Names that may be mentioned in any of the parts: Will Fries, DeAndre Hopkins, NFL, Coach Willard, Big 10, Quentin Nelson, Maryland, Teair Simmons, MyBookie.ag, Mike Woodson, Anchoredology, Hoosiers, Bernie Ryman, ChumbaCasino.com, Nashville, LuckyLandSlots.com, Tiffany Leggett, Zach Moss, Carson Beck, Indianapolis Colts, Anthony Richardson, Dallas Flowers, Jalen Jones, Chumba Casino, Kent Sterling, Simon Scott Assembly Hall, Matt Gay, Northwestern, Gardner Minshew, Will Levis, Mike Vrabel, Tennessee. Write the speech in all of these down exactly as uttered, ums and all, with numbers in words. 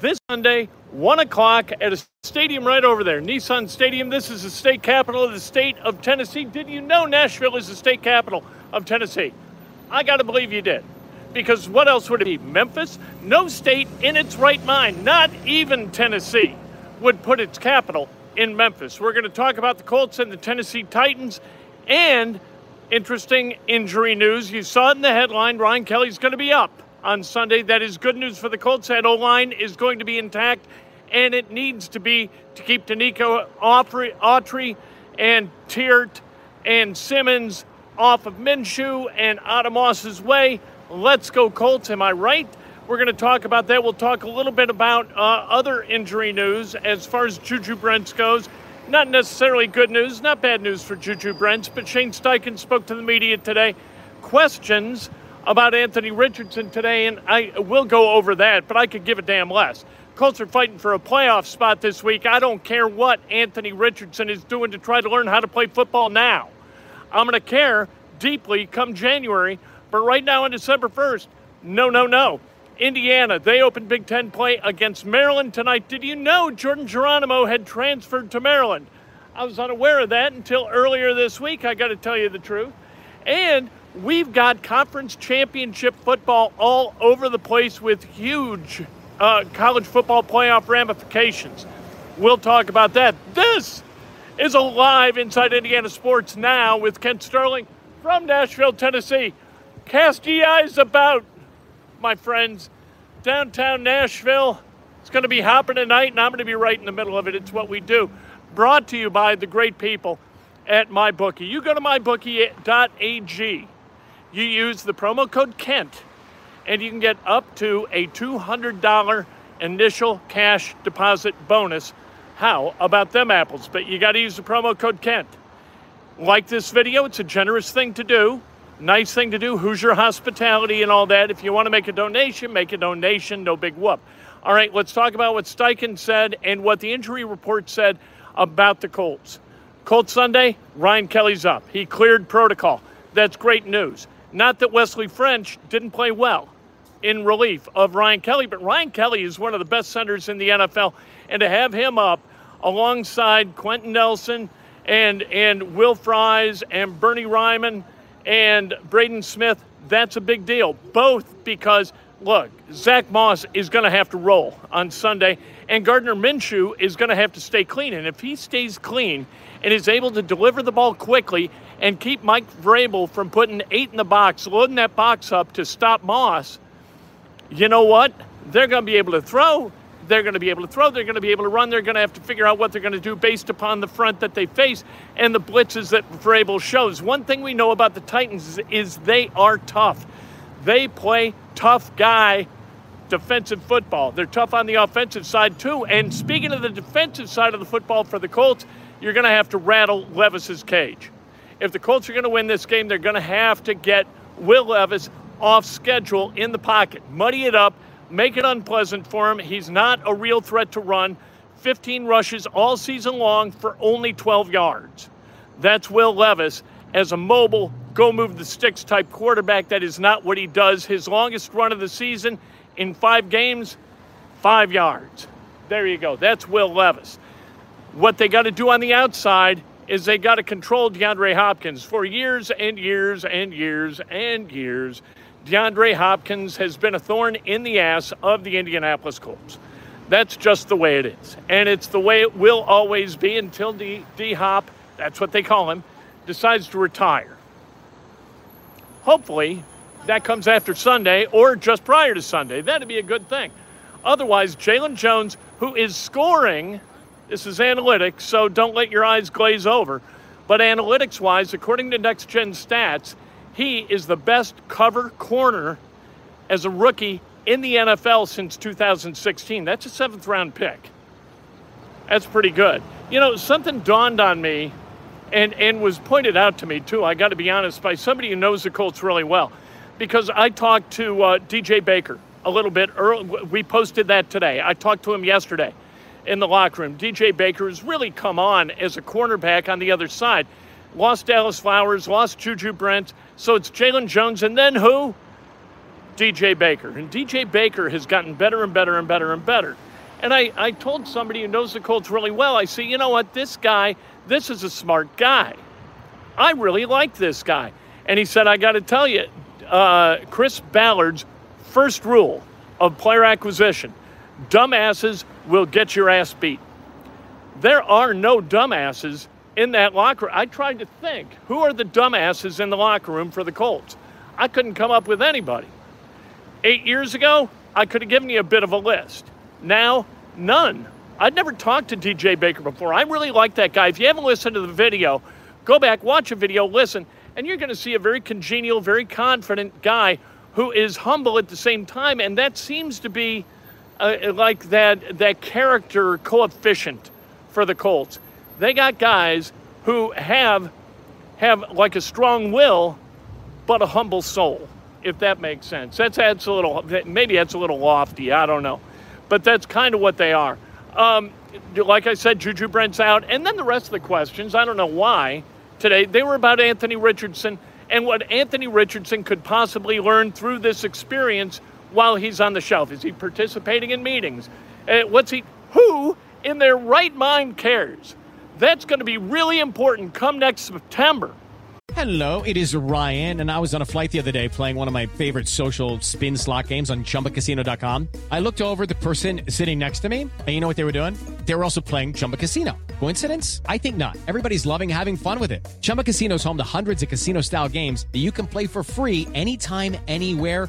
this Sunday, one o'clock at a stadium right over there, Nissan Stadium. This is the state capital of the state of Tennessee. Did you know Nashville is the state capital of Tennessee? I got to believe you did. Because what else would it be? Memphis? No state in its right mind, not even Tennessee, would put its capital in Memphis. We're going to talk about the Colts and the Tennessee Titans and interesting injury news. You saw it in the headline. Ryan Kelly's going to be up on Sunday. That is good news for the Colts. That O-line is going to be intact, and it needs to be to keep DeNico Autry and Teair and Simmons off of Minshew and out of Moss's way. Let's go Colts. Am I right? We're going to talk about that. We'll talk a little bit about uh, other injury news as far as Juju Brents goes. Not necessarily good news, not bad news for Juju Brents, but Shane Steichen spoke to the media today. Questions about Anthony Richardson today, and I will go over that, but I could give a damn less. Colts are fighting for a playoff spot this week. I don't care what Anthony Richardson is doing to try to learn how to play football now. I'm going to care deeply come January, but right now on December first, no, no, no. Indiana, they opened Big Ten play against Maryland tonight. Did you know Jordan Geronimo had transferred to Maryland? I was unaware of that until earlier this week. I got to tell you the truth. And we've got conference championship football all over the place with huge uh, college football playoff ramifications. We'll talk about that. This is a live Inside Indiana Sports Now with Kent Sterling from Nashville, Tennessee. Cast ye eyes about, my friends. Downtown Nashville, it's going to be hopping tonight, and I'm going to be right in the middle of it. It's what we do. Brought to you by the great people at MyBookie. You go to My Bookie dot A G. You use the promo code KENT, and you can get up to a two hundred dollars initial cash deposit bonus. How about them apples? But you got to use the promo code KENT. Like this video, it's a generous thing to do. Nice thing to do. Hoosier hospitality and all that. If you want to make a donation, make a donation. No big whoop. All right, let's talk about what Steichen said and what the injury report said about the Colts. Colts Sunday, Ryan Kelly's up. He cleared protocol. That's great news. Not that Wesley French didn't play well in relief of Ryan Kelly, but Ryan Kelly is one of the best centers in the N F L, and to have him up alongside Quentin Nelson and, and Will Fries and Bernie Ryman and Braden Smith, that's a big deal. Both because, look, Zach Moss is going to have to roll on Sunday, and Gardner Minshew is going to have to stay clean. And if he stays clean and is able to deliver the ball quickly and keep Mike Vrabel from putting eight in the box, loading that box up to stop Moss, you know what? They're going to be able to throw. They're going to be able to throw. They're going to be able to run. They're going to have to figure out what they're going to do based upon the front that they face and the blitzes that Vrabel shows. One thing we know about the Titans is they are tough. They play tough guy defensive football. They're tough on the offensive side, too. And speaking of the defensive side of the football for the Colts, you're going to have to rattle Levis's cage. If the Colts are going to win this game, they're going to have to get Will Levis off schedule in the pocket, muddy it up, make it unpleasant for him. He's not a real threat to run. fifteen rushes all season long for only twelve yards. That's Will Levis as a mobile, go-move-the-sticks type quarterback. That is not what he does. His longest run of the season in five games, five yards. There you go. That's Will Levis. What they got to do on the outside is they got to control DeAndre Hopkins. For years and years and years and years, DeAndre Hopkins has been a thorn in the ass of the Indianapolis Colts. That's just the way it is. And it's the way it will always be until D- D-Hop, that's what they call him, decides to retire. Hopefully, that comes after Sunday or just prior to Sunday. That'd be a good thing. Otherwise, Jalen Jones, who is scoring, this is analytics, so don't let your eyes glaze over, but analytics-wise, according to Next Gen Stats, he is the best cover corner as a rookie in the N F L since two thousand sixteen. That's a seventh-round pick. That's pretty good. You know, something dawned on me and, and was pointed out to me, too, I got to be honest, by somebody who knows the Colts really well, because I talked to uh, D J Baker a little bit early. We posted that today. I talked to him yesterday in the locker room. D J Baker has really come on as a cornerback on the other side. Lost Dallas Flowers, lost Juju Brents, so it's Jalen Jones, and then who? D J Baker. And D J Baker has gotten better and better and better and better. And I, I told somebody who knows the Colts really well, I say, you know what, this guy, this is a smart guy. I really like this guy. And he said, I got to tell you, uh, Chris Ballard's first rule of player acquisition, dumbasses will get your ass beat. There are no dumbasses in that locker room. I tried to think, who are the dumbasses in the locker room for the Colts? I couldn't come up with anybody. Eight years ago, I could have given you a bit of a list. Now, none. I'd never talked to D J Baker before. I really like that guy. If you haven't listened to the video, go back, watch a video, listen, and you're going to see a very congenial, very confident guy who is humble at the same time, and that seems to be uh, like that, that character coefficient for the Colts. They got guys who have, have like a strong will, but a humble soul, if that makes sense. That's, that's a little, maybe that's a little lofty, I don't know. But that's kind of what they are. Um, like I said, Juju Brents out. And then the rest of the questions, I don't know why today, they were about Anthony Richardson and what Anthony Richardson could possibly learn through this experience while he's on the shelf. Is he participating in meetings? Uh, what's he, who in their right mind cares? That's going to be really important come next September. Hello, it is Ryan, and I was on a flight the other day playing one of my favorite social spin slot games on Chumba Casino dot com. I looked over at the person sitting next to me, and you know what they were doing? They were also playing Chumba Casino. Coincidence? I think not. Everybody's loving having fun with it. Chumba Casino is home to hundreds of casino-style games that you can play for free anytime, anywhere,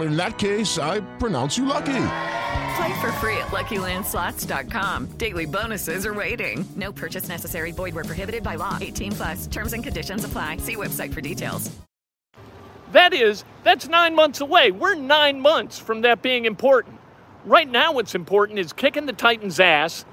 In that case, I pronounce you lucky. Play for free at Lucky Land Slots dot com. Daily bonuses are waiting. No purchase necessary. Void where prohibited by law. eighteen plus. Terms and conditions apply. See website for details. That is, that's nine months away. We're nine months from that being important. Right now what's important is kicking the Titans' ass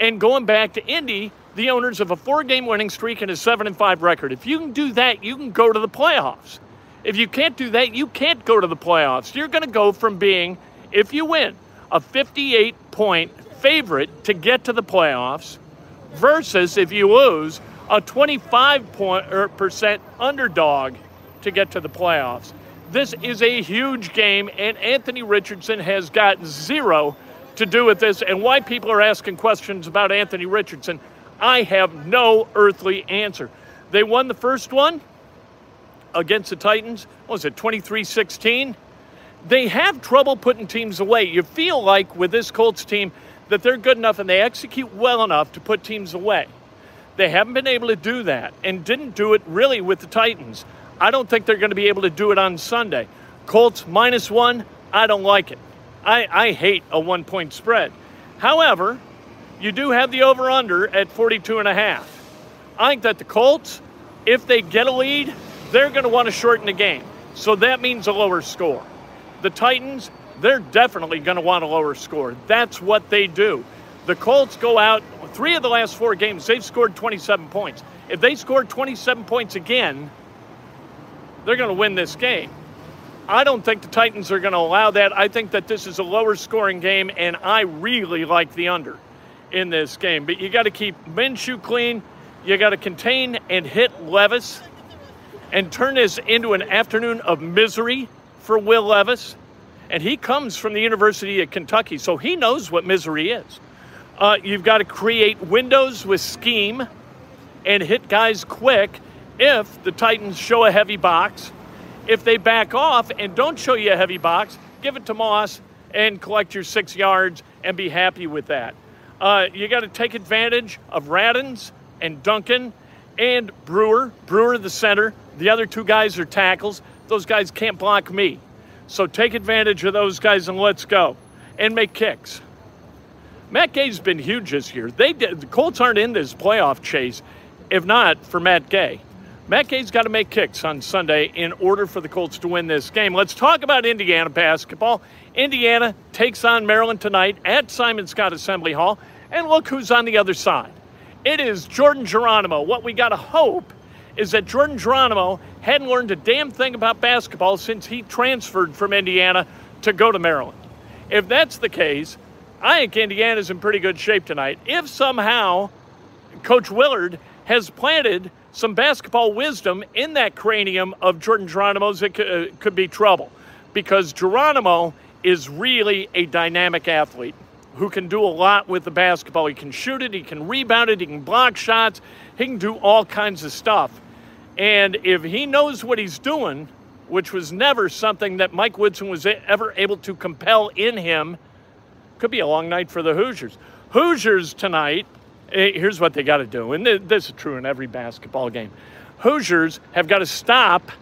and going back to Indy, the owners of a four-game winning streak and a seven and five record. If you can do that, you can go to the playoffs. If you can't do that, you can't go to the playoffs. You're going to go from being, if you win, a fifty-eight point favorite to get to the playoffs versus, if you lose, a twenty-five percent underdog to get to the playoffs. This is a huge game, and Anthony Richardson has got zero to do with this. And why people are asking questions about Anthony Richardson, I have no earthly answer. They won the first one against the Titans. What was it, twenty-three sixteen? They have trouble putting teams away. You feel like with this Colts team that they're good enough and they execute well enough to put teams away. They haven't been able to do that and didn't do it really with the Titans. I don't think they're going to be able to do it on Sunday. Colts minus one, I don't like it. I, I hate a one-point spread. However, you do have the over-under at forty-two and a half. I think that the Colts, if they get a lead, they're going to want to shorten the game. So that means a lower score. The Titans, they're definitely going to want a lower score. That's what they do. The Colts go out, three of the last four games, they've scored twenty-seven points. If they score twenty-seven points again, they're going to win this game. I don't think the Titans are going to allow that. I think that this is a lower scoring game, and I really like the under in this game. But you got to keep Minshew clean. You got to contain and hit Levis and turn this into an afternoon of misery for Will Levis. And he comes from the University of Kentucky, so he knows what misery is. Uh, you've got to create windows with scheme and hit guys quick if the Titans show a heavy box. If they back off and don't show you a heavy box, give it to Moss and collect your six yards and be happy with that. Uh, you got to take advantage of Radins and Duncan and Brewer. Brewer the center. The other two guys are tackles. Those guys can't block me. So take advantage of those guys and let's go. And make kicks. Matt Gay's been huge this year. They did, the Colts aren't in this playoff chase, if not for Matt Gay. Matt Gay's got to make kicks on Sunday in order for the Colts to win this game. Let's talk about Indiana basketball. Indiana takes on Maryland tonight at Simon Scott Assembly Hall. And look who's on the other side. It is Jordan Geronimo. What we got to hope is that Jordan Geronimo hadn't learned a damn thing about basketball since he transferred from Indiana to go to Maryland. If that's the case, I think Indiana's in pretty good shape tonight. If somehow Coach Willard has planted some basketball wisdom in that cranium of Jordan Geronimo's, it could, uh, could be trouble, because Geronimo is really a dynamic athlete who can do a lot with the basketball. He can shoot it, he can rebound it, he can block shots, he can do all kinds of stuff. And if he knows what he's doing, which was never something that Mike Woodson was ever able to compel in him, could be a long night for the Hoosiers. Hoosiers tonight, here's what they got to do, and this is true in every basketball game. Hoosiers have got to stop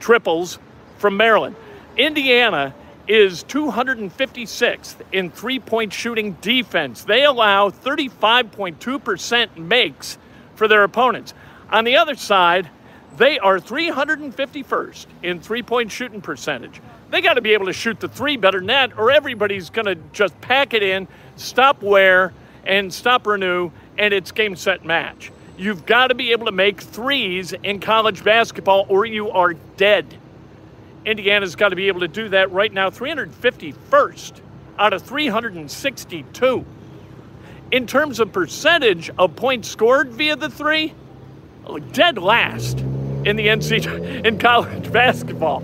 triples from Maryland. Indiana is two hundred fifty-sixth in three-point shooting defense. They allow thirty-five point two percent makes for their opponents. On the other side, they are three hundred fifty-first in three-point shooting percentage. They got to be able to shoot the three better than that, or everybody's going to just pack it in, stop Ware, and stop Renew, and it's game, set, match. You've got to be able to make threes in college basketball, or you are dead. Indiana's got to be able to do that right now. three hundred fifty-first out of three hundred sixty-two. In terms of percentage of points scored via the three, dead last in the N C double A in college basketball.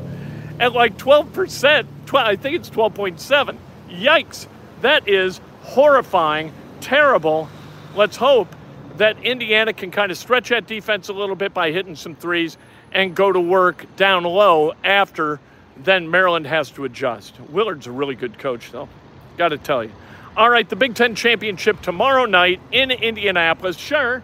At like twelve percent, I think it's twelve point seven. Yikes, that is horrifying, terrible. Let's hope that Indiana can kind of stretch that defense a little bit by hitting some threes and go to work down low after. Then Maryland has to adjust. Willard's a really good coach, though. Got to tell you. All right, the Big Ten Championship tomorrow night in Indianapolis. Sure,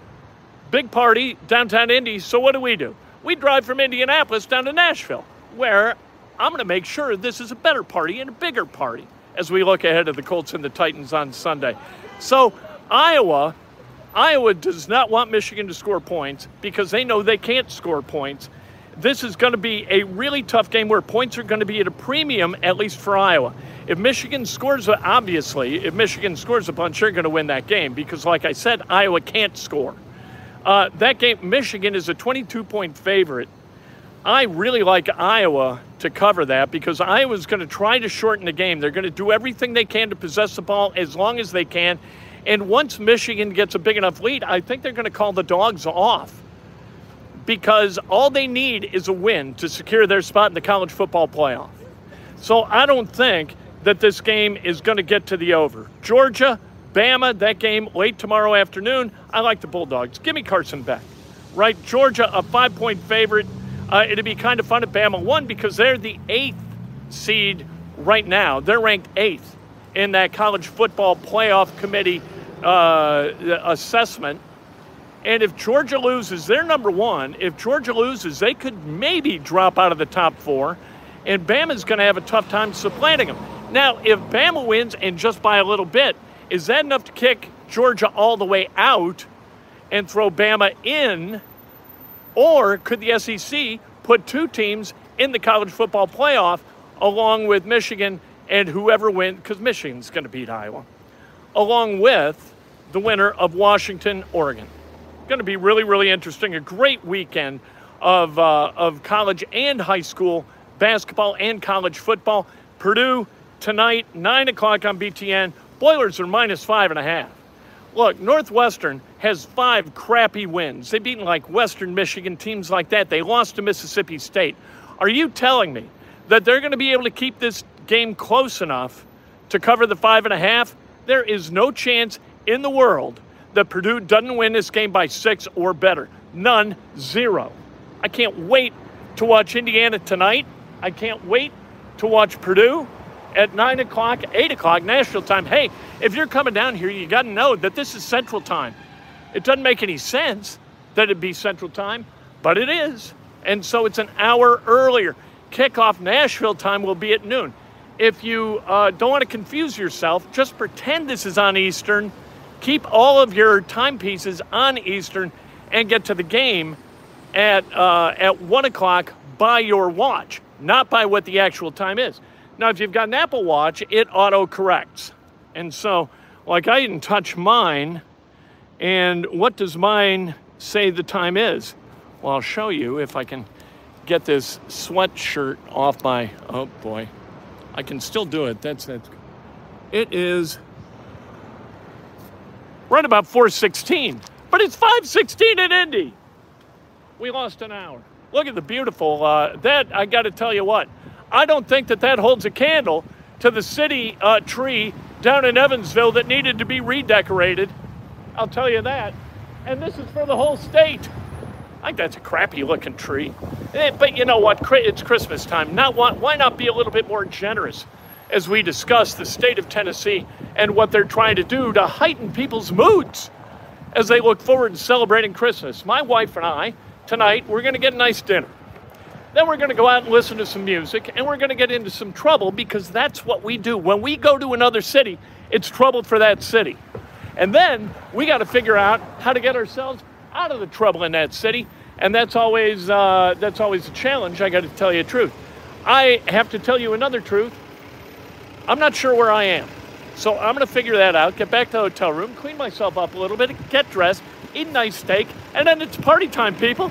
big party, downtown Indy. So what do we do? We drive from Indianapolis down to Nashville, where I'm going to make sure this is a better party and a bigger party as we look ahead of the Colts and the Titans on Sunday. So Iowa... Iowa does not want Michigan to score points because they know they can't score points. This is going to be a really tough game where points are going to be at a premium, at least for Iowa. If Michigan scores, obviously, if Michigan scores a bunch, they're going to win that game because, like I said, Iowa can't score. Uh, that game, Michigan is a twenty-two point favorite. I really like Iowa to cover that because Iowa's going to try to shorten the game. They're going to do everything they can to possess the ball as long as they can. And once Michigan gets a big enough lead, I think they're going to call the dogs off because all they need is a win to secure their spot in the college football playoff. So I don't think that this game is going to get to the over. Georgia, Bama, that game late tomorrow afternoon. I like the Bulldogs. Give me Carson Beck, right? Georgia, a five-point favorite. Uh, it'd be kind of fun if Bama won because they're the eighth seed right now. They're ranked eighth in that college football playoff committee Uh, assessment. And if Georgia loses, they're number one. If Georgia loses, they could maybe drop out of the top four. and Bama's going to have a tough time supplanting them. Now, if Bama wins, and just by a little bit, is that enough to kick Georgia all the way out and throw Bama in? Or could the S E C put two teams in the college football playoff along with Michigan and whoever wins, because Michigan's going to beat Iowa, along with the winner of Washington, Oregon? Going to be really, really interesting. A great weekend of uh, of college and high school basketball and college football. Purdue tonight, nine o'clock on B T N. Boilers are minus five and a half. Look, Northwestern has five crappy wins. They've beaten like Western Michigan, teams like that. They lost to Mississippi State. Are you telling me that they're going to be able to keep this game close enough to cover the five and a half? There is no chance in the world that Purdue doesn't win this game by six or better. None, zero. I can't wait to watch Indiana tonight. I can't wait to watch Purdue at nine o'clock, eight o'clock Nashville time. Hey, if you're coming down here, you got to know that this is Central time. It doesn't make any sense that it'd be Central time, but it is. And so it's an hour earlier. Kickoff Nashville time will be at noon. If you uh, don't want to confuse yourself, just pretend this is on Eastern. Keep all of your timepieces on Eastern and get to the game at, uh, at one o'clock by your watch, not by what the actual time is. Now, if you've got an Apple Watch, it auto-corrects. And so, like, I didn't touch mine. And what does mine say the time is? Well, I'll show you if I can get this sweatshirt off my... Oh, boy. I can still do it. That's it. It is right about four sixteen. But it's five sixteen in Indy. We lost an hour. Look at the beautiful... Uh, that, I got to tell you what. I don't think that that holds a candle to the city uh, tree down in Evansville that needed to be redecorated. I'll tell you that. And this is for the whole state. I think that's a crappy-looking tree. But you know what? It's Christmas time. Not want, why not be a little bit more generous as we discuss the state of Tennessee and what they're trying to do to heighten people's moods as they look forward to celebrating Christmas? My wife and I, tonight, we're going to get a nice dinner. Then we're going to go out and listen to some music, and we're going to get into some trouble because that's what we do. When we go to another city, it's trouble for that city. And then we got to figure out how to get ourselves out of the trouble in that city, and that's always uh, that's always a challenge, I got to tell you the truth. I have to tell you another truth. I'm not sure where I am, so I'm going to figure that out, get back to the hotel room, clean myself up a little bit, get dressed, eat a nice steak, and then it's party time, people.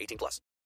eighteen plus.